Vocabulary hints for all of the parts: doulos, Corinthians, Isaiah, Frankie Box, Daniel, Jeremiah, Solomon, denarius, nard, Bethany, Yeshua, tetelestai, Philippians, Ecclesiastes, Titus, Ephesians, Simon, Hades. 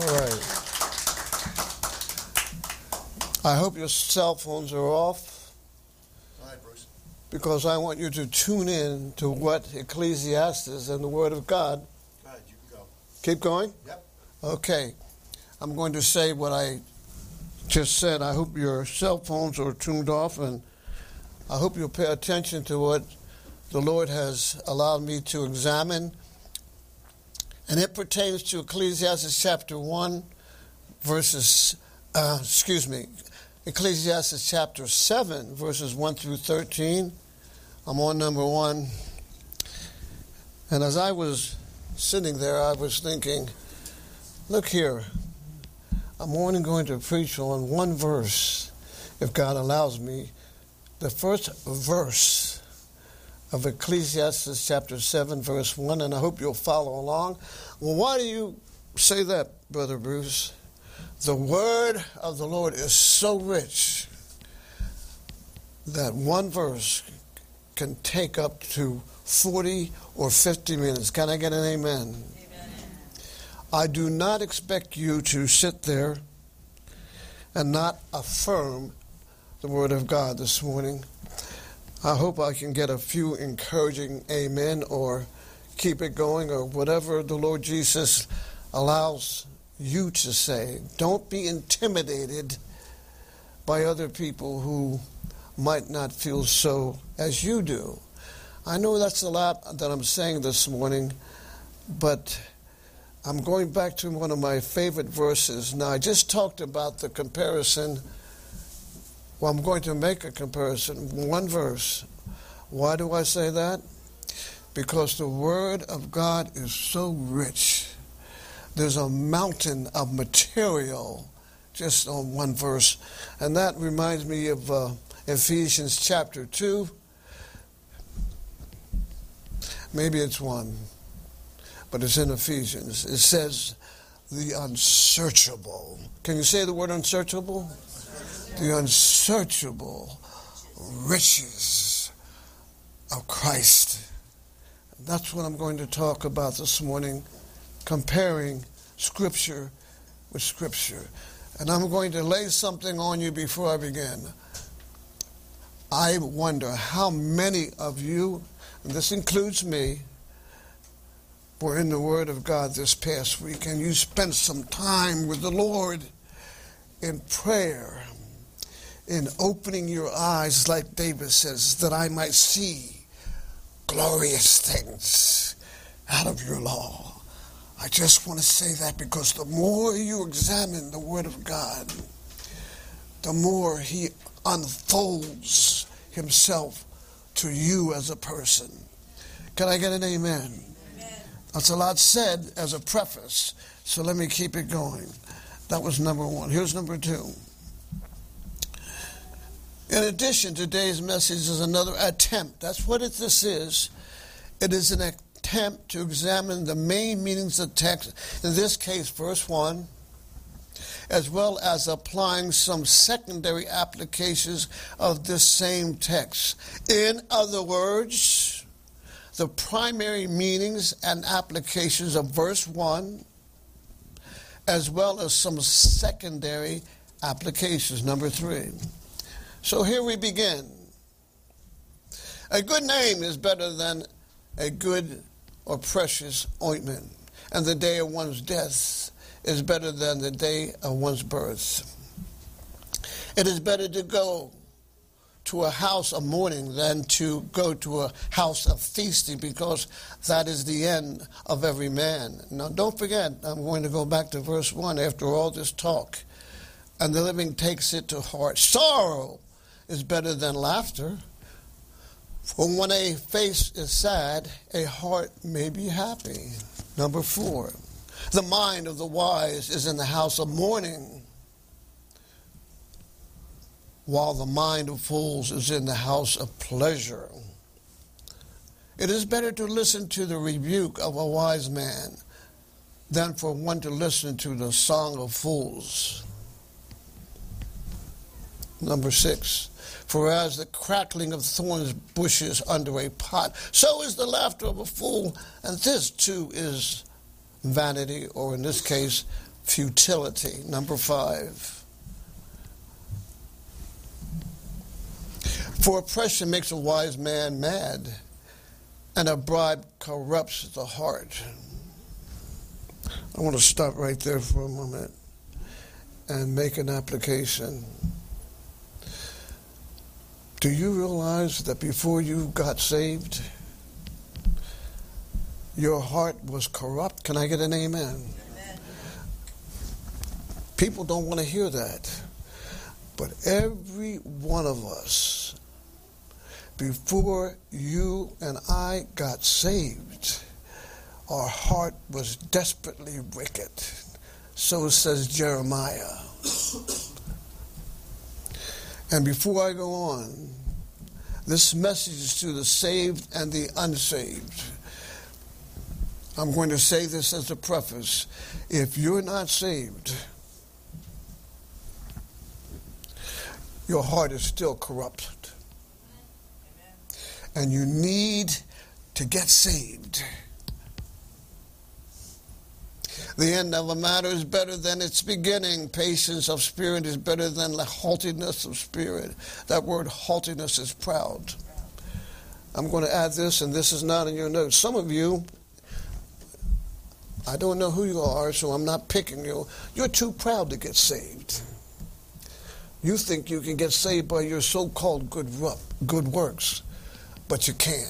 All right. I hope your cell phones are off. All right, Bruce. Because I want you to tune in to what Ecclesiastes and the Word of God. Go ahead, you can go. Keep going? Yep. Okay. I'm going to say what I just said. I hope your cell phones are tuned off, and I hope you'll pay attention to what the Lord has allowed me to examine. And it pertains to Ecclesiastes chapter 1, Ecclesiastes chapter 7, verses 1 through 13. I'm on number 1. And as I was sitting there, I was thinking, look here, I'm only going to preach on one verse, if God allows me. The first verse of Ecclesiastes chapter 7, verse 1, and I hope you'll follow along. Well, why do you say that, Brother Bruce? The word of the Lord is so rich that one verse can take up to 40 or 50 minutes. Can I get an amen? Amen. I do not expect you to sit there and not affirm the word of God this morning. I hope I can get a few encouraging amen or keep it going or whatever the Lord Jesus allows you to say. Don't be intimidated by other people who might not feel so as you do. I know that's a lot that I'm saying this morning, but I'm going back to one of my favorite verses. Now, I just talked about the comparison. Well, I'm going to make a comparison. One verse. Why do I say that? Because the Word of God is so rich. There's a mountain of material just on one verse. And that reminds me of Ephesians chapter 2. Maybe it's 1, but it's in Ephesians. It says, the unsearchable. Can you say the word unsearchable? The unsearchable riches of Christ. That's what I'm going to talk about this morning. Comparing Scripture with Scripture. And I'm going to lay something on you before I begin. I wonder how many of you, and this includes me, were in the Word of God this past week, and you spent some time with the Lord in prayer, in opening your eyes, like David says, that I might see glorious things out of your law. I just want to say that because the more you examine the Word of God, the more He unfolds Himself to you as a person. Can I get an amen? Amen. That's a lot said as a preface, so let me keep it going. That was number 1. Here's number 2. In addition, today's message is another attempt. That's what this is. It is an attempt to examine the main meanings of text, in this case verse 1, as well as applying some secondary applications of this same text. In other words, the primary meanings and applications of verse 1, as well as some secondary applications. Number 3. So here we begin. A good name is better than a good or precious ointment, and the day of one's death is better than the day of one's birth. It is better to go to a house of mourning than to go to a house of feasting, because that is the end of every man. Now don't forget, I'm going to go back to verse 1 after all this talk, and the living takes it to heart. Sorrow is better than laughter, for when a face is sad, a heart may be happy. Number 4, the mind of the wise is in the house of mourning, while the mind of fools is in the house of pleasure. It is better to listen to the rebuke of a wise man than for one to listen to the song of fools. Number 6, for as the crackling of thorns bushes under a pot, so is the laughter of a fool, and this too is vanity, or in this case, futility. Number 5. For oppression makes a wise man mad, and a bribe corrupts the heart. I want to stop right there for a moment and make an application. Do you realize that before you got saved, your heart was corrupt? Can I get an amen? Amen. People don't want to hear that. But every one of us, before you and I got saved, our heart was desperately wicked. So says Jeremiah. And before I go on, this message is to the saved and the unsaved. I'm going to say this as a preface. If you're not saved, your heart is still corrupted. And you need to get saved. The end of a matter is better than its beginning. Patience of spirit is better than the haughtiness of spirit. That word haughtiness is proud. I'm going to add this, and this is not in your notes. Some of you, I don't know who you are, so I'm not picking you. You're too proud to get saved. You think you can get saved by your so-called good works, but you can.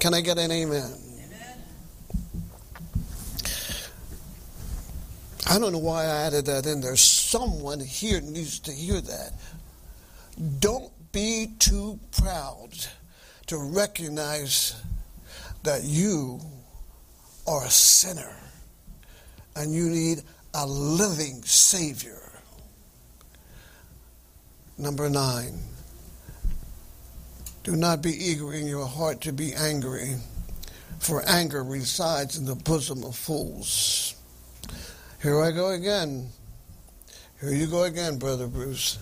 Can I get an amen? I don't know why I added that in there. Someone here needs to hear that. Don't be too proud to recognize that you are a sinner and you need a living Savior. Number 9, do not be eager in your heart to be angry, for anger resides in the bosom of fools. Here I go again. Here you go again, Brother Bruce.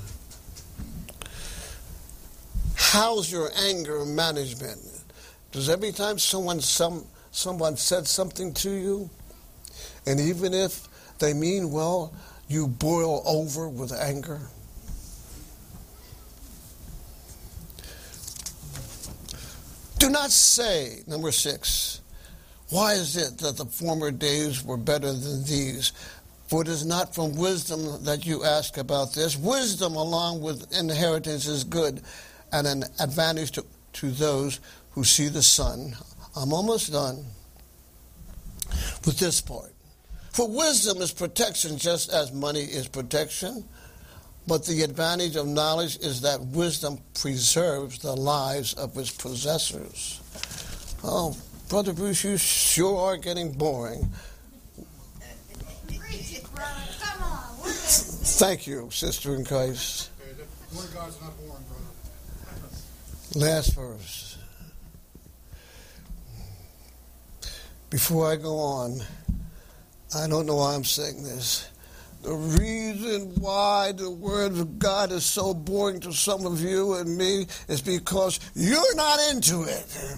How's your anger management? Does every time someone said something to you, and even if they mean well, you boil over with anger? Do not say, number 6, why is it that the former days were better than these? For it is not from wisdom that you ask about this. Wisdom along with inheritance is good and an advantage to those who see the sun. I'm almost done with this part. For wisdom is protection just as money is protection. But the advantage of knowledge is that wisdom preserves the lives of its possessors. Oh, Brother Bruce, you sure are getting boring. Preach it, brother. Come on. Thank you, sister in Christ. The word of God's not boring, brother. Last verse. Before I go on, I don't know why I'm saying this. The reason why the Word of God is so boring to some of you and me is because you're not into it.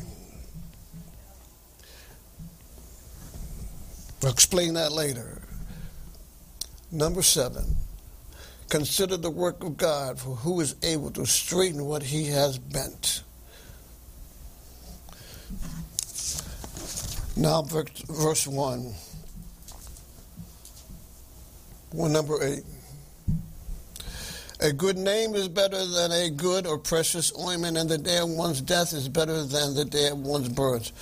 I'll explain that later. Number 7, consider the work of God, for who is able to straighten what he has bent. Now verse 1. Well, number 8. A good name is better than a good or precious ointment, and the day of one's death is better than the day of one's birth.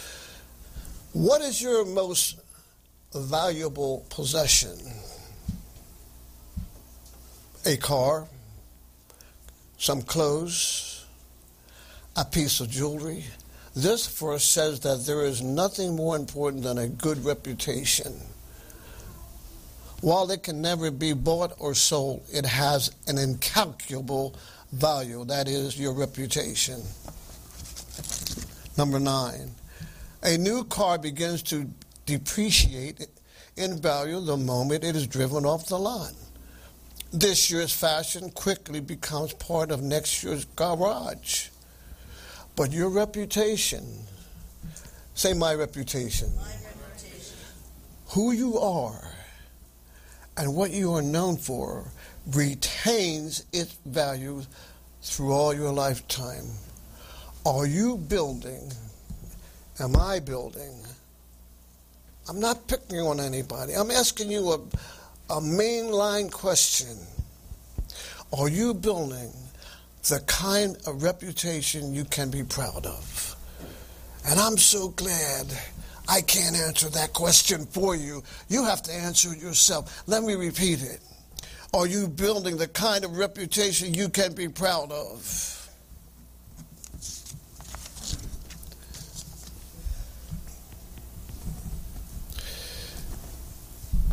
What is your most valuable possession? A car, some clothes, a piece of jewelry. This verse says that there is nothing more important than a good reputation. While it can never be bought or sold, it has an incalculable value. That is your reputation. Number 9, a new car begins to depreciate in value the moment it is driven off the lot. This year's fashion quickly becomes part of next year's garage. But your reputation, say my reputation. Who you are and what you are known for retains its value through all your lifetime. Are you building? Am I building? I'm not picking on anybody. I'm asking you a mainline question. Are you building the kind of reputation you can be proud of? And I'm so glad I can't answer that question for you. You have to answer it yourself. Let me repeat it. Are you building the kind of reputation you can be proud of?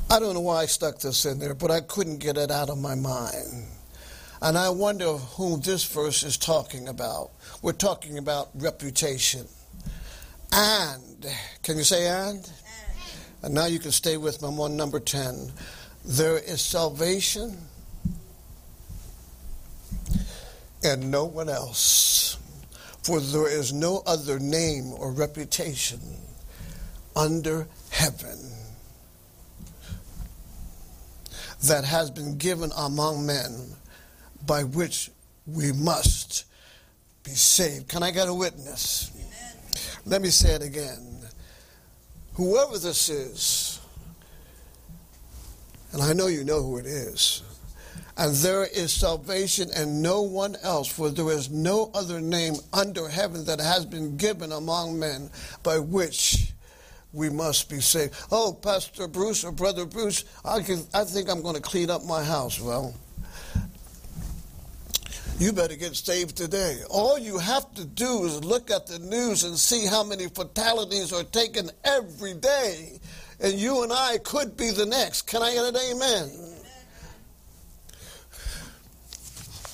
I don't know why I stuck this in there, but I couldn't get it out of my mind. And I wonder who this verse is talking about. We're talking about reputation. And, can you say and? And now you can stay with me. I'm on number 10. There is salvation and no one else. For there is no other name or reputation under heaven that has been given among men by which we must be saved. Can I get a witness? Amen. Let me say it again. Whoever this is, and I know you know who it is, and there is salvation and no one else, for there is no other name under heaven that has been given among men by which we must be saved. Oh, Pastor Bruce or Brother Bruce, I think I'm going to clean up my house. Well, you better get saved today. All you have to do is look at the news and see how many fatalities are taken every day. And you and I could be the next. Can I get an amen? Amen.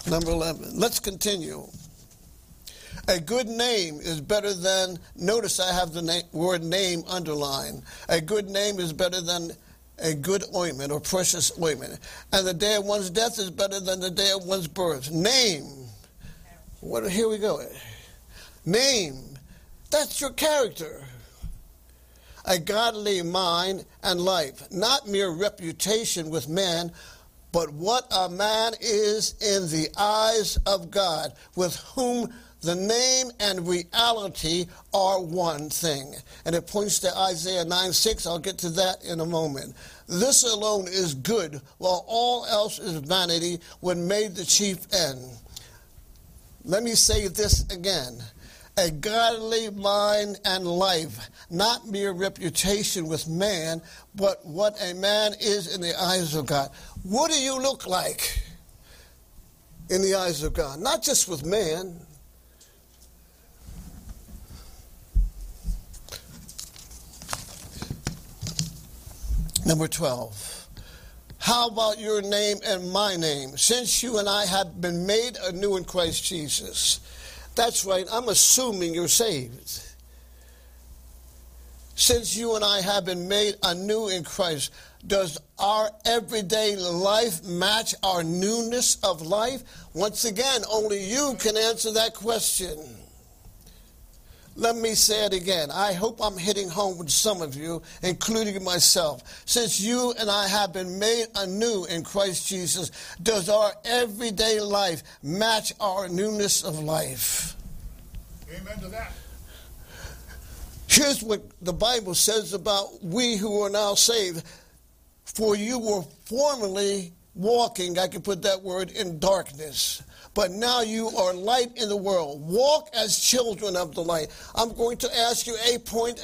Number 11. Let's continue. A good name is better than, notice I have the word name underlined. A good name is better than a good ointment or precious ointment. And the day of one's death is better than the day of one's birth. Name. What? Here we go. Name. That's your character. A godly mind and life. Not mere reputation with man, but what a man is in the eyes of God, with whom the name and reality are one thing. And it points to Isaiah 9:6. I'll get to that in a moment. This alone is good, while all else is vanity when made the chief end. Let me say this again. A godly mind and life, not mere reputation with man, but what a man is in the eyes of God. What do you look like in the eyes of God? Not just with man. Number 12, how about your name and my name? Since you and I have been made anew in Christ Jesus. That's right, I'm assuming you're saved. Since you and I have been made anew in Christ, does our everyday life match our newness of life? Once again, only you can answer that question. Let me say it again. I hope I'm hitting home with some of you, including myself. Since you and I have been made anew in Christ Jesus, does our everyday life match our newness of life? Amen to that. Here's what the Bible says about we who are now saved. For you were formerly walking, I can put that word, in darkness. But now you are light in the world. Walk as children of the light. I'm going to ask you a pointed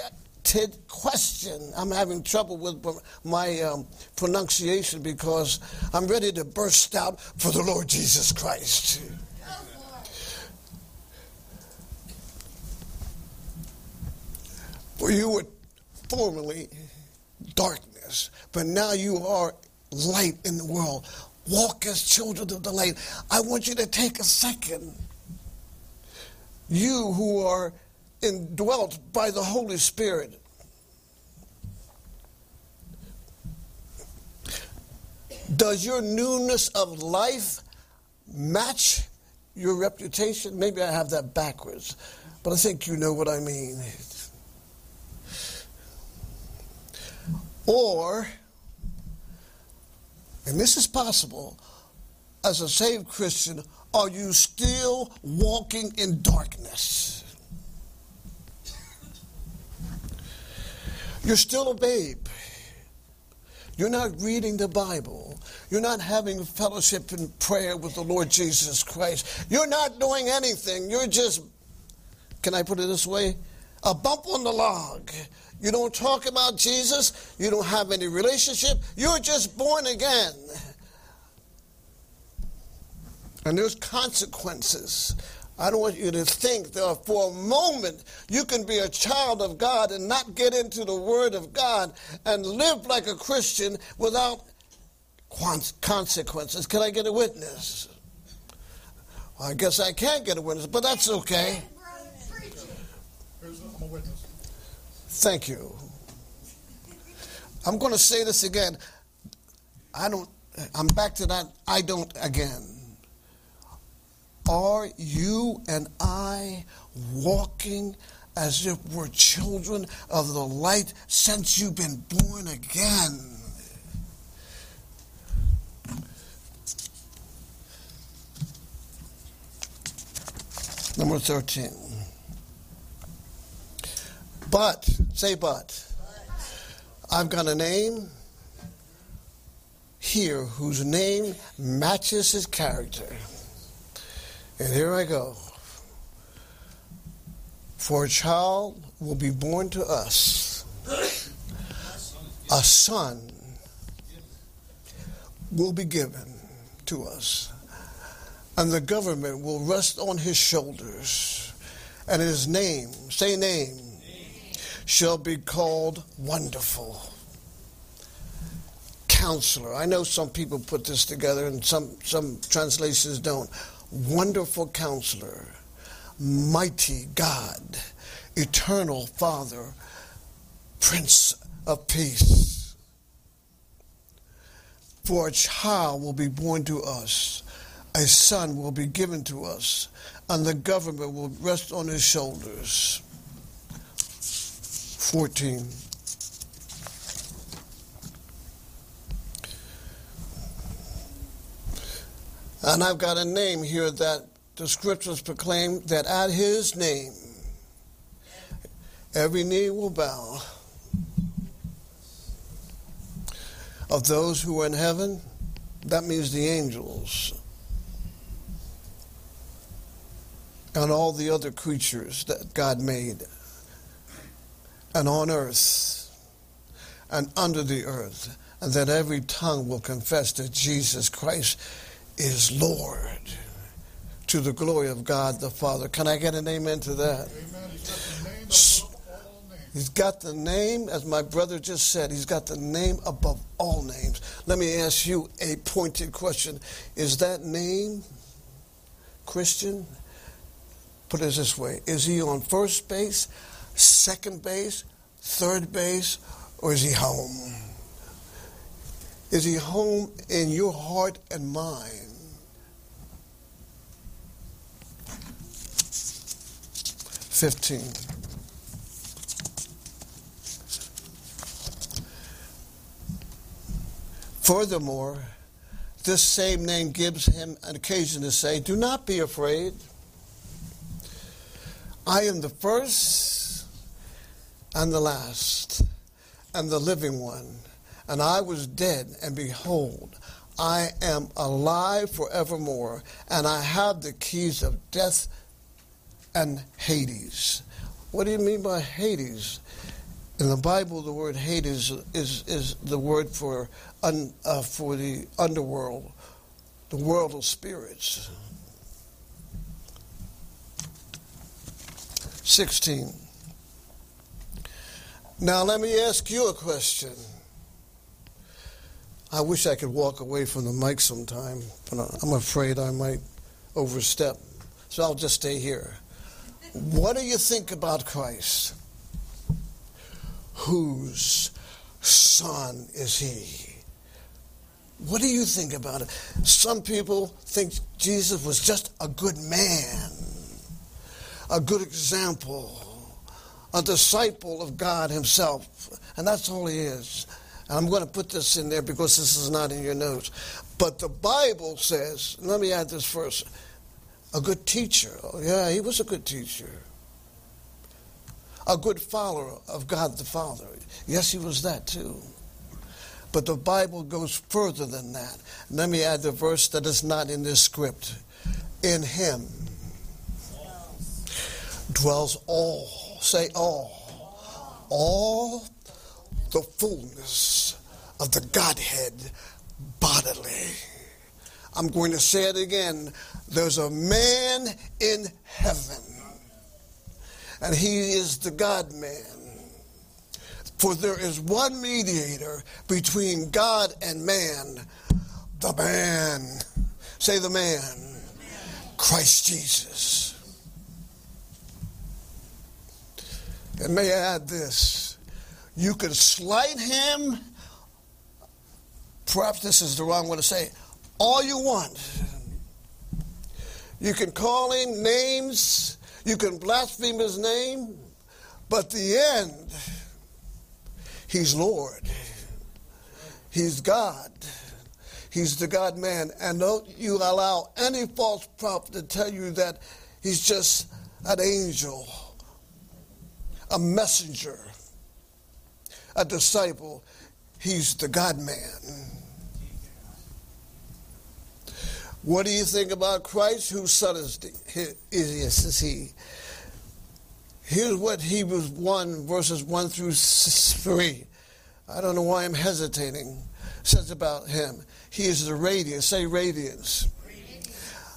question. I'm having trouble with my pronunciation because I'm ready to burst out for the Lord Jesus Christ. For you were formerly darkness, but now you are light in the world. Walk as children of the light. I want you to take a second. You who are indwelt by the Holy Spirit. Does your newness of life match your reputation? Maybe I have that backwards, but I think you know what I mean. Or and this is possible, as a saved Christian, are you still walking in darkness? You're still a babe. You're not reading the Bible. You're not having fellowship and prayer with the Lord Jesus Christ. You're not doing anything. You're just, can I put it this way? A bump on the log. You don't talk about Jesus. You don't have any relationship. You're just born again. And there's consequences. I don't want you to think that for a moment you can be a child of God and not get into the Word of God and live like a Christian without consequences. Can I get a witness? Well, I guess I can't get a witness, but that's okay. I'm a witness. Thank you. I'm going to say this again. I'm back to that I don't again. Are you and I walking as if we're children of the light since you've been born again? Number 13. But, say but. I've got a name here whose name matches his character. And here I go. For a child will be born to us. A son will be given to us. And the government will rest on his shoulders. And his name, say name, shall be called Wonderful Counselor. I know some people put this together and some translations don't. Wonderful Counselor, Mighty God, Eternal Father, Prince of Peace. For a child will be born to us, a son will be given to us, and the government will rest on his shoulders. 14. And I've got a name here that the scriptures proclaim that at his name, every knee will bow of those who are in heaven. That means the angels and all the other creatures that God made, and on earth and under the earth, and that every tongue will confess that Jesus Christ is Lord, to the glory of God the Father. Can I get an amen to that? Amen. He's got the name, as my brother just said, he's got the name above all names. Let me ask you a pointed question. Is that name Christian? Put it this way. Is he on first base, second base, third base, or is he home? Is he home in your heart and mind? Furthermore, this same name gives him an occasion to say, do not be afraid. I am the first and the last and the living one. And I was dead, and behold, I am alive forevermore, and I have the keys of death and Hades. What do you mean by Hades? In the Bible, the word Hades is the word for the underworld, the world of spirits. 16. Now let me ask you a question. I wish I could walk away from the mic sometime, but I'm afraid I might overstep. So I'll just stay here. What do you think about Christ? Whose son is he? What do you think about it? Some people think Jesus was just a good man, a good example, a disciple of God himself, and that's all he is. And I'm going to put this in there because this is not in your notes. But the Bible says, let me add this first, a good teacher. Oh, yeah, he was a good teacher. A good follower of God the Father. Yes, he was that too. But the Bible goes further than that. Let me add the verse that is not in this script. In him dwells all, say all the fullness of the Godhead bodily. I'm going to say it again. There's a man in heaven, and he is the God-man. For there is one mediator between God and man, the man. Say the man. Christ Jesus. And may I add this. You can slight him. Perhaps this is the wrong one to say. All you want. You can call him names. You can blaspheme his name. But the end... He's Lord. He's God. He's the God-man. And don't you allow any false prophet to tell you that he's just an angel, a messenger, a disciple. He's the God-man. What do you think about Christ? Whose son is he? Here's what Hebrews 1, verses 1 through 3. I don't know why I'm hesitating. Says about him. He is the radiance, say radiance,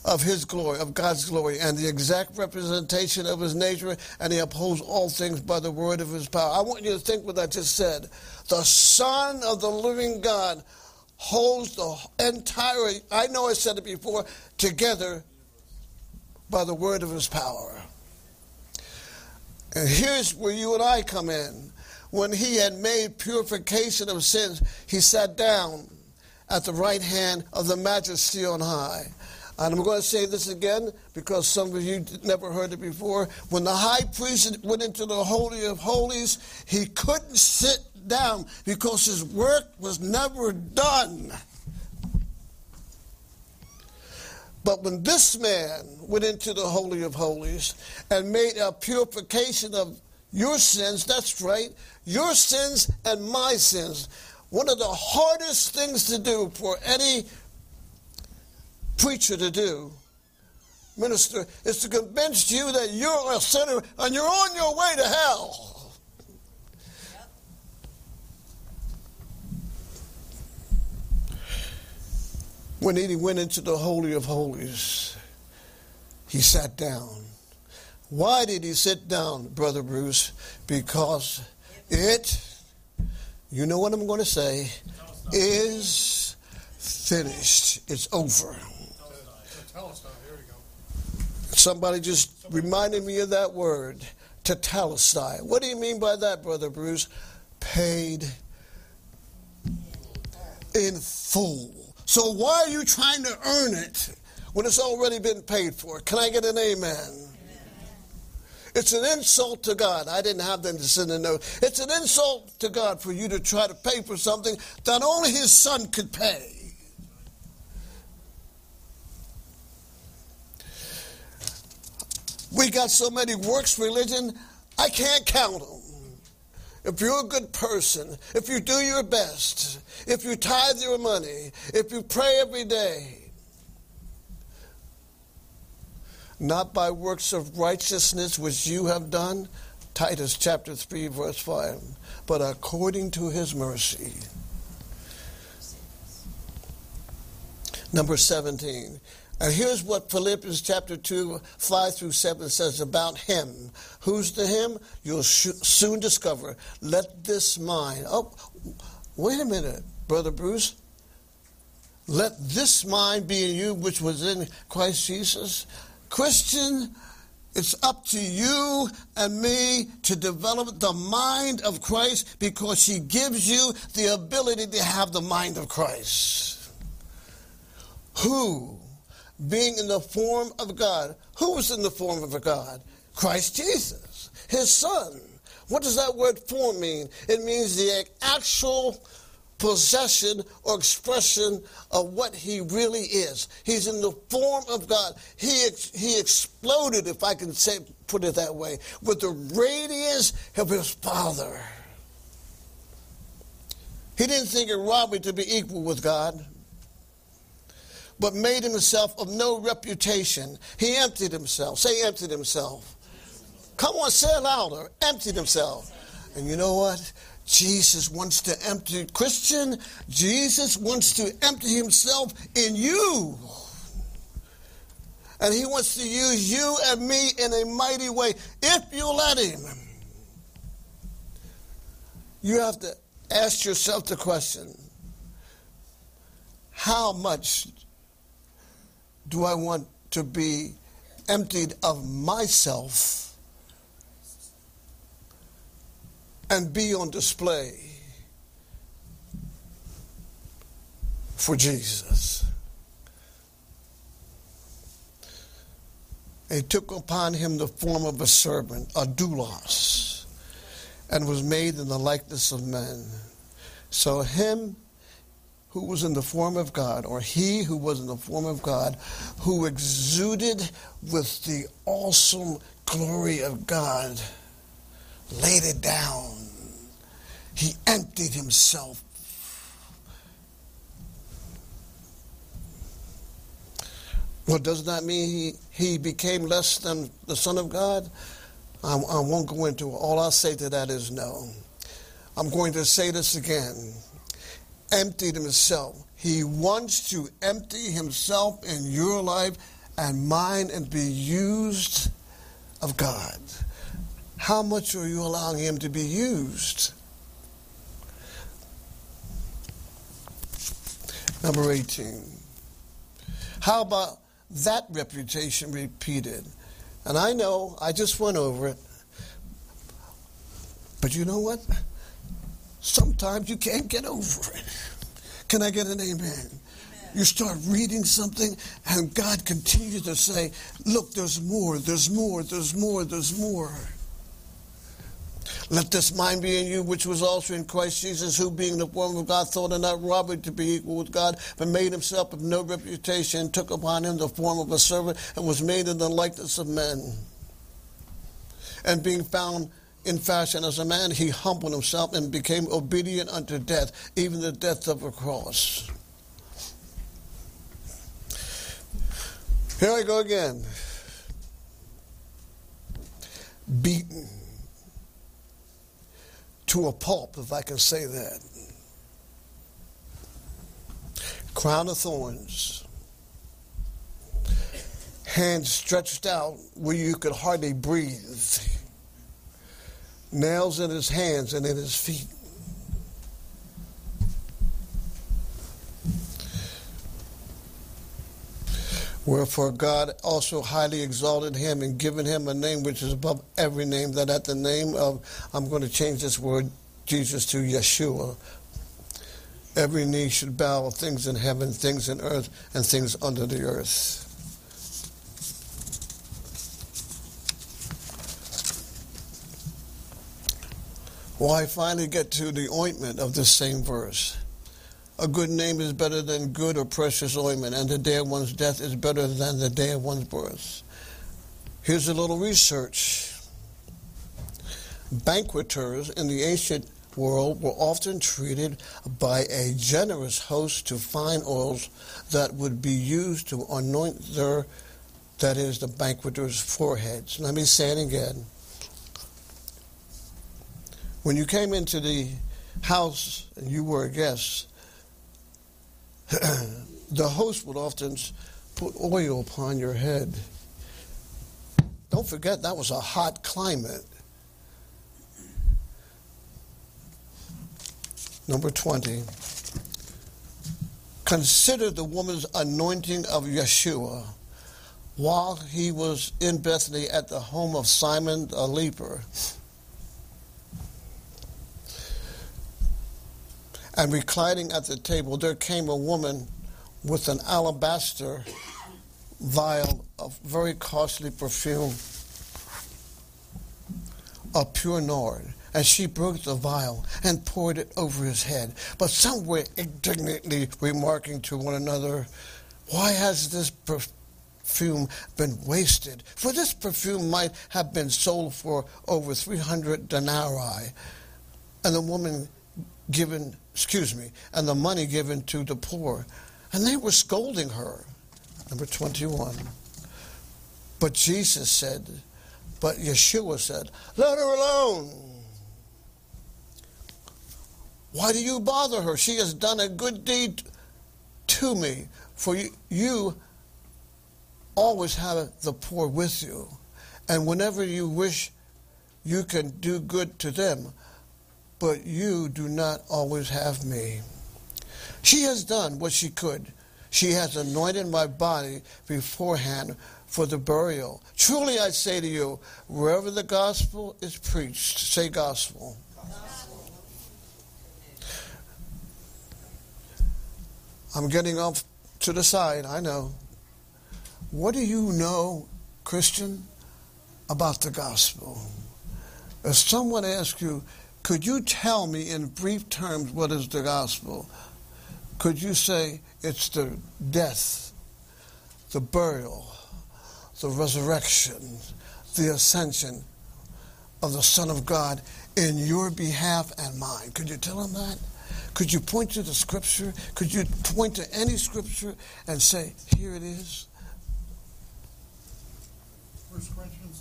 of his glory, of God's glory, and the exact representation of his nature, and he upholds all things by the word of his power. I want you to think what I just said. The Son of the living God holds the entire, I know I said it before, together by the word of his power. And here's where you and I come in. When he had made purification of sins, he sat down at the right hand of the majesty on high. And I'm going to say this again because some of you never heard it before. When the high priest went into the Holy of Holies, he couldn't sit down because his work was never done. But when this man went into the Holy of Holies and made a purification of your sins, that's right, your sins and my sins, one of the hardest things to do for any preacher to do, minister, is to convince you that you're a sinner and you're on your way to hell. When he went into the Holy of Holies, he sat down. Why did he sit down, Brother Bruce? Because it, you know what I'm going to say, is finished. It's over. Somebody just reminded me of that word, tetelestai. What do you mean by that, Brother Bruce? Paid in full. So why are you trying to earn it when it's already been paid for? Can I get an amen? Amen. It's an insult to God. I didn't have them to send a note. It's an insult to God for you to try to pay for something that only his son could pay. We got so many works religion, I can't count them. If you're a good person, if you do your best, if you tithe your money, if you pray every day, not by works of righteousness which you have done, Titus chapter 3, verse 5, but according to his mercy. Number 17. And here's what Philippians chapter 2, 5 through 7 says about him. Who's the him? You'll soon discover. Let this mind. Oh, wait a minute, Brother Bruce. Let this mind be in you which was in Christ Jesus. Christian, it's up to you and me to develop the mind of Christ because she gives you the ability to have the mind of Christ. Who? Being in the form of God. Who was in the form of God? Christ Jesus, his son. What does that word form mean? It means the actual possession or expression of what he really is. He's in the form of God. He exploded, if I can say, put it that way, with the radiance of his Father. He didn't think it robbery to be equal with God, but made himself of no reputation. He emptied himself. Say emptied himself. Come on, say it louder. Emptied himself. And you know what? Jesus wants to empty, Christian, Jesus wants to empty himself in you. And he wants to use you and me in a mighty way, if you let him. You have to ask yourself the question, how much do I want to be emptied of myself and be on display for Jesus? He took upon him the form of a servant, a doulos, and was made in the likeness of men. So him who was in the form of God, or he who was in the form of God, who exuded with the awesome glory of God, laid it down. He emptied himself. Well, does that mean he became less than the Son of God? I won't go into it. All I'll say to that is no. I'm going to say this again. Emptied himself. He wants to empty himself in your life and mine and be used of God. How much are you allowing him to be used? Number 18. How about that reputation repeated? And I know, I just went over it. But you know what? Sometimes you can't get over it. Can I get an amen? You start reading something, and God continues to say, look, there's more, there's more, there's more, there's more. Let this mind be in you, which was also in Christ Jesus, who being the form of God, thought it not robbery to be equal with God, but made himself of no reputation, took upon him the form of a servant, and was made in the likeness of men. And being found in fashion as a man, he humbled himself and became obedient unto death, even the death of a cross. Here I go again. Beaten to a pulp, if I can say that. Crown of thorns. Hands stretched out where you could hardly breathe. Nails in his hands and in his feet. Wherefore God also highly exalted him and given him a name which is above every name, that at the name of, I'm going to change this word, Jesus, to Yeshua, every knee should bow of things in heaven, things in earth, and things under the earth. Well, I finally get to the ointment of this same verse. A good name is better than good or precious ointment, and the day of one's death is better than the day of one's birth. Here's a little research. Banqueters in the ancient world were often treated by a generous host to fine oils that would be used to anoint their, that is, the banqueters' foreheads. Let me say it again. When you came into the house and you were a guest, the host would often put oil upon your head. Don't forget, that was a hot climate. Number 20. Consider the woman's anointing of Yeshua while he was in Bethany at the home of Simon the leper. And reclining at the table, there came a woman with an alabaster vial of very costly perfume, of pure nard, And she broke the vial and poured it over his head. But some were indignantly remarking to one another, "Why has this perfume been wasted? For this perfume might have been sold for over 300 denarii, and the money given to the poor." And they were scolding her. Number 21. But Yeshua said, "Let her alone. Why do you bother her? She has done a good deed to me. For you always have the poor with you, and whenever you wish, you can do good to them, but you do not always have me. She has done what she could. She has anointed my body beforehand for the burial. Truly I say to you, wherever the gospel is preached," say gospel. Gospel. I'm getting off to the side, I know. What do you know, Christian, about the gospel? If someone asks you, "Could you tell me in brief terms what is the gospel?" could you say, "It's the death, the burial, the resurrection, the ascension of the Son of God in your behalf and mine"? Could you tell him that? Could you point to the scripture? Could you point to any scripture and say, "Here it is"? 1 Corinthians.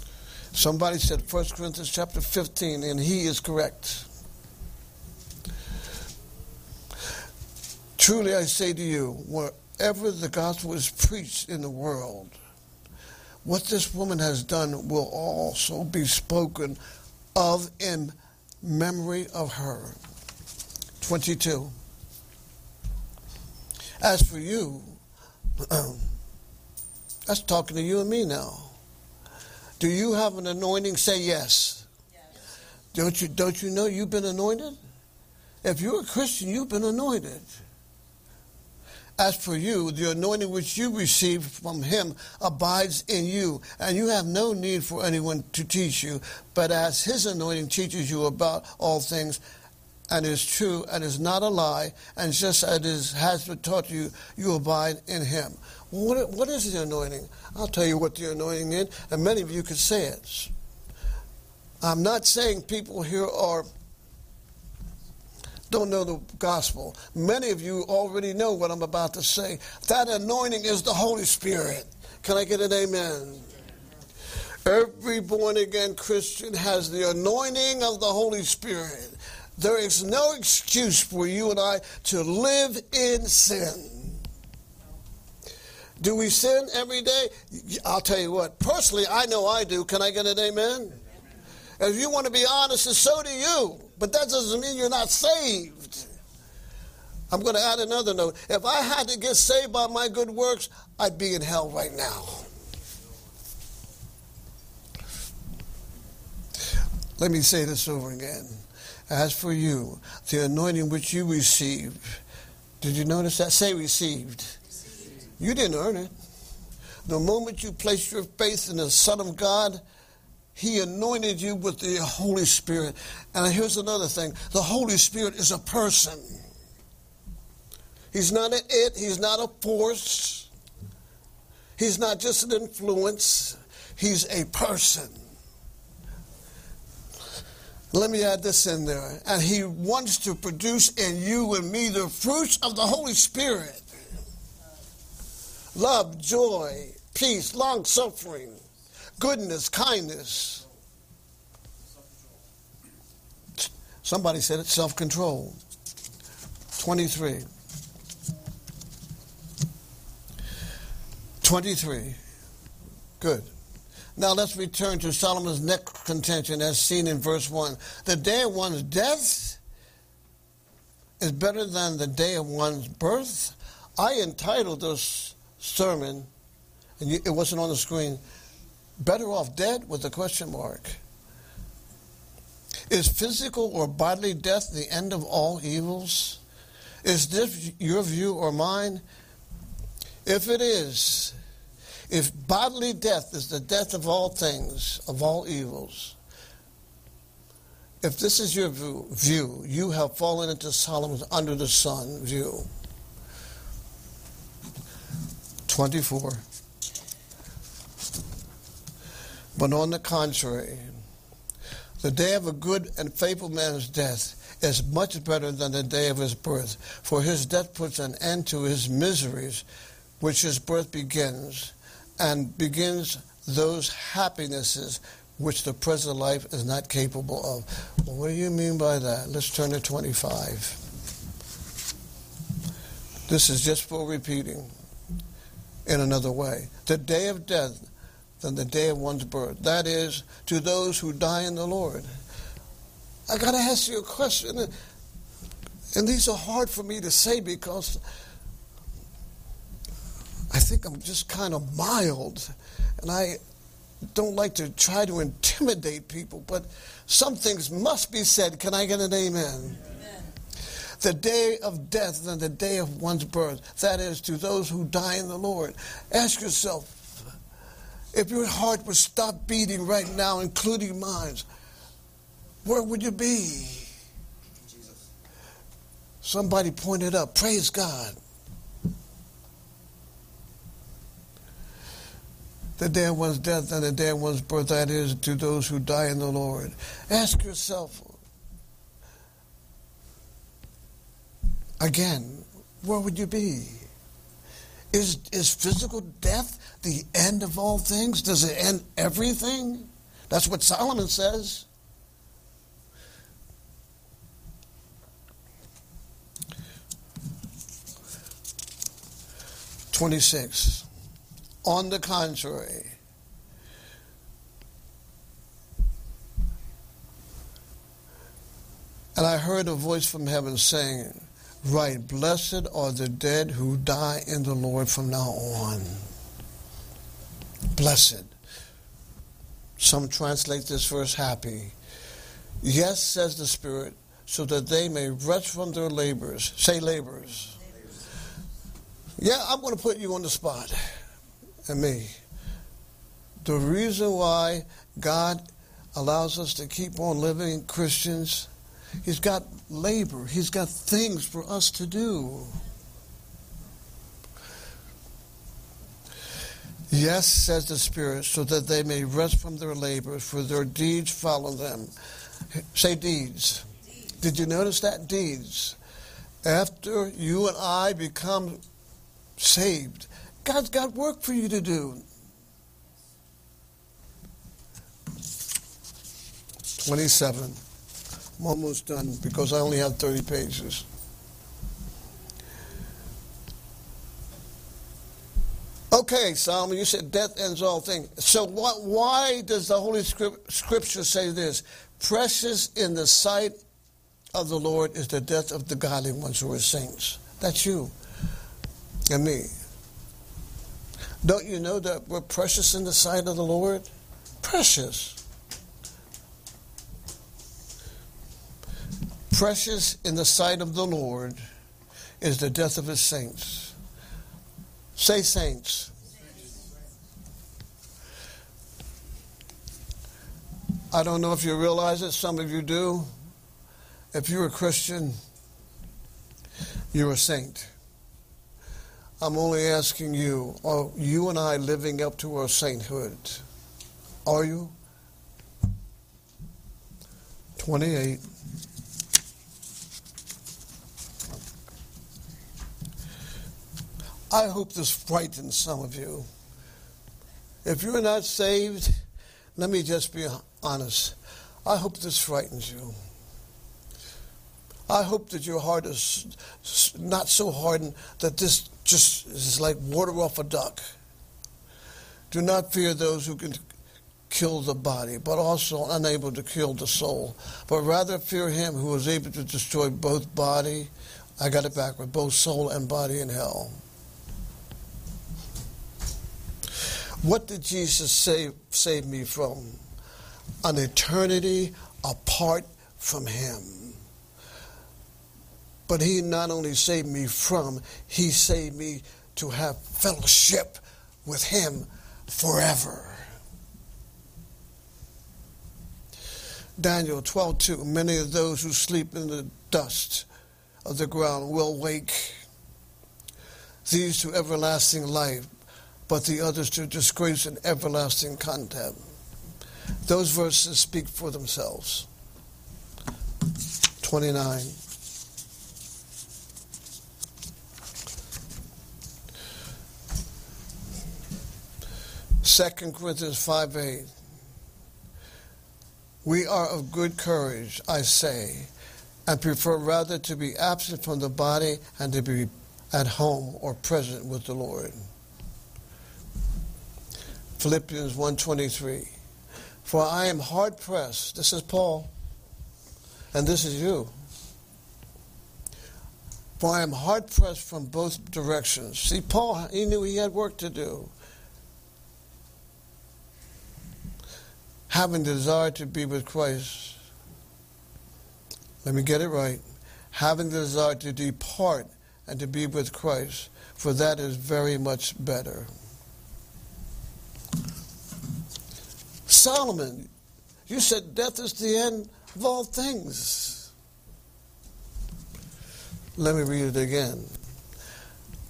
Somebody said 1 Corinthians chapter 15, and he is correct. "Truly I say to you, wherever the gospel is preached in the world, what this woman has done will also be spoken of in memory of her." 22. As for you, that's talking to you and me now. Do you have an anointing? Say yes. Yes. Don't you know you've been anointed? If you're a Christian, you've been anointed. As for you, the anointing which you received from him abides in you, and you have no need for anyone to teach you, but as his anointing teaches you about all things, and is true, and is not a lie, and just as it has been taught you, you abide in him. What is the anointing? I'll tell you what the anointing is, and many of you can say it. I'm not saying people here don't know the gospel. Many of you already know what I'm about to say. That anointing is the Holy Spirit. Can I get an amen? Every born-again Christian has the anointing of the Holy Spirit. There is no excuse for you and I to live in sin. Do we sin every day? I'll tell you what. Personally, I know I do. Can I get an amen? If you want to be honest, and so do you. But that doesn't mean you're not saved. I'm going to add another note. If I had to get saved by my good works, I'd be in hell right now. Let me say this over again. As for you, the anointing which you received. Did you notice that? Say received. You didn't earn it. The moment you placed your faith in the Son of God, he anointed you with the Holy Spirit. And here's another thing. The Holy Spirit is a person. He's not an it. He's not a force. He's not just an influence. He's a person. Let me add this in there. And he wants to produce in you and me the fruits of the Holy Spirit. Love, joy, peace, long-suffering, goodness, kindness. Somebody said it, self-control. 23. 23. Good. Now let's return to Solomon's next contention as seen in verse 1. The day of one's death is better than the day of one's birth. I entitled this sermon, and it wasn't on the screen, "Better Off Dead" with a question mark. Is physical or bodily death the end of all evils? Is this your view or mine? If it is, if bodily death is the death of all things, of all evils, If this is your view, you have fallen into Solomon's under the sun view. 24. But on the contrary, the day of a good and faithful man's death is much better than the day of his birth, for his death puts an end to his miseries, which his birth begins, and begins those happinesses which the present life is not capable of. Well, what do you mean by that? Let's turn to 25. This is just for repeating in another way. The day of death than the day of one's birth. That is, to those who die in the Lord. I got to ask you a question, and these are hard for me to say because I think I'm just kind of mild, and I don't like to try to intimidate people, but some things must be said. Can I get an amen? Amen. The day of death and the day of one's birth, that is, to those who die in the Lord. Ask yourself, if your heart would stop beating right now, including mine, where would you be? Jesus. Somebody pointed up. Praise God. The day of one's death and the day of one's birth, that is, to those who die in the Lord. Ask yourself again, where would you be? Is physical death the end of all things? Does it end everything? That's what Solomon says. "26. On the contrary, and I heard a voice from heaven saying, Right, blessed are the dead who die in the Lord from now on. Blessed." Some translate this verse happy. "Yes, says the Spirit, so that they may rest from their labors." Say labors. Yeah, I'm going to put you on the spot. And me. The reason why God allows us to keep on living Christians, He's got labor. He's got things for us to do. "Yes, says the Spirit, so that they may rest from their labors, for their deeds follow them." Say deeds. Deeds. Did you notice that? Deeds. After you and I become saved, God's got work for you to do. 27. I'm almost done because I only have 30 pages. Okay, Solomon, you said death ends all things. So why does the Holy Scripture say this? "Precious in the sight of the Lord is the death of the godly ones," who are saints. That's you and me. Don't you know that we're precious in the sight of the Lord? Precious. "Precious in the sight of the Lord is the death of his saints." Say saints. Saints. I don't know if you realize it. Some of you do. If you're a Christian, you're a saint. I'm only asking you, are you and I living up to our sainthood? Are you? 28. I hope this frightens some of you. If you're not saved, let me just be honest. I hope this frightens you. I hope that your heart is not so hardened that this just is like water off a duck. Do not fear those who can kill the body, but also unable to kill the soul. But rather fear him who is able to destroy both body, I got it backward, both soul and body in hell. What did Jesus save me from? An eternity apart from him. But he not only saved me from, he saved me to have fellowship with him forever. Daniel 12:2, many of those who sleep in the dust of the ground will wake, these to everlasting life, but the others to disgrace and everlasting contempt. Those verses speak for themselves. 29. Second Corinthians 5:8. We are of good courage, I say, and prefer rather to be absent from the body and to be at home or present with the Lord. Philippians 1:23. For I am hard pressed, this is Paul, and this is you. For I am hard pressed from both directions. See, Paul, he knew he had work to do. Having desire to be with Christ. Let me get it right. Having the desire to depart and to be with Christ, for that is very much better. Solomon, you said death is the end of all things. Let me read it again.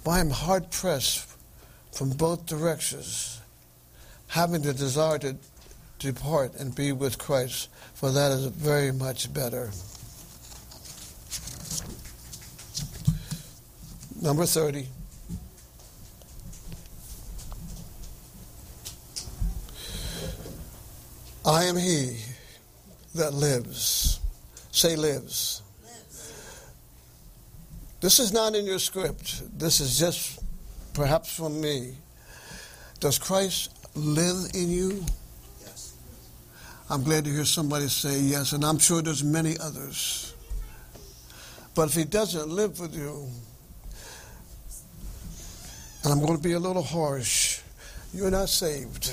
For I am hard pressed from both directions, having the desire to depart and be with Christ, for that is very much better. Number 30. I am he that lives. Say lives. Lives. This is not in your script. This is just perhaps from me. Does Christ live in you? I'm glad to hear somebody say yes, and I'm sure there's many others. But if he doesn't live with you, and I'm going to be a little harsh, you're not saved.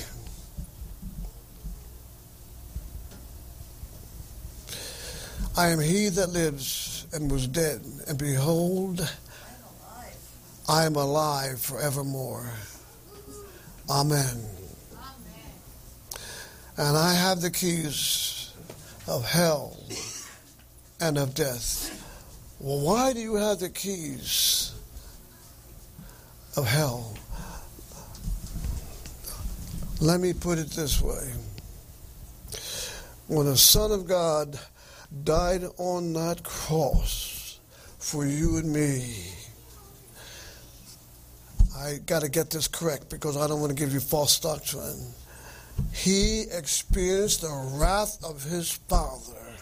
I am he that lives and was dead, and behold, I am alive forevermore. Amen. And I have the keys of hell and of death. Well, why do you have the keys of hell? Let me put it this way. When the Son of God died on that cross for you and me, I got to get this correct because I don't want to give you false doctrine. He experienced the wrath of his Father.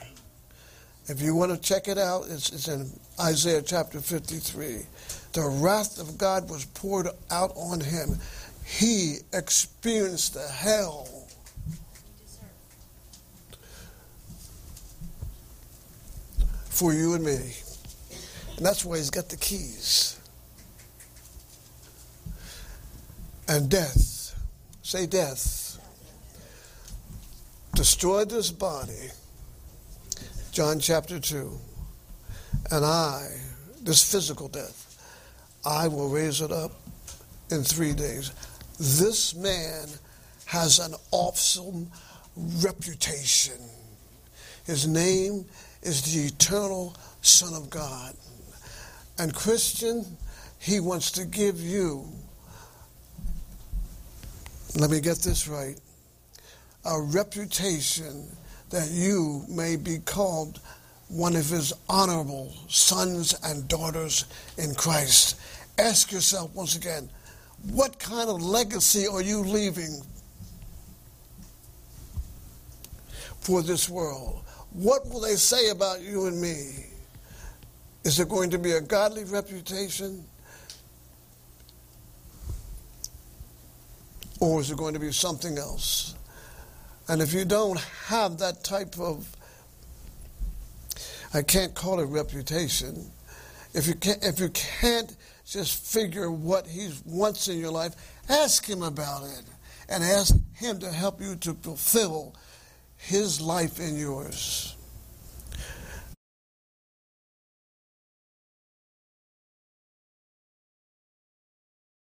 If you want to check it out, it's in Isaiah chapter 53. The wrath of God was poured out on him. He experienced the hell. For you and me. And that's why he's got the keys. And death. Say death. Destroyed this body, John chapter 2, and I, this physical death, I will raise it up in 3 days. This man has an awesome reputation. His name is the eternal Son of God. And Christian, he wants to give you, let me get this right, a reputation that you may be called one of his honorable sons and daughters in Christ. Ask yourself once again, what kind of legacy are you leaving for this world? What will they say about you and me? Is there going to be a godly reputation? Or is it going to be something else? And if you don't have that type of, I can't call it reputation, if you can't just figure what he wants in your life, ask him about it and ask him to help you to fulfill his life in yours.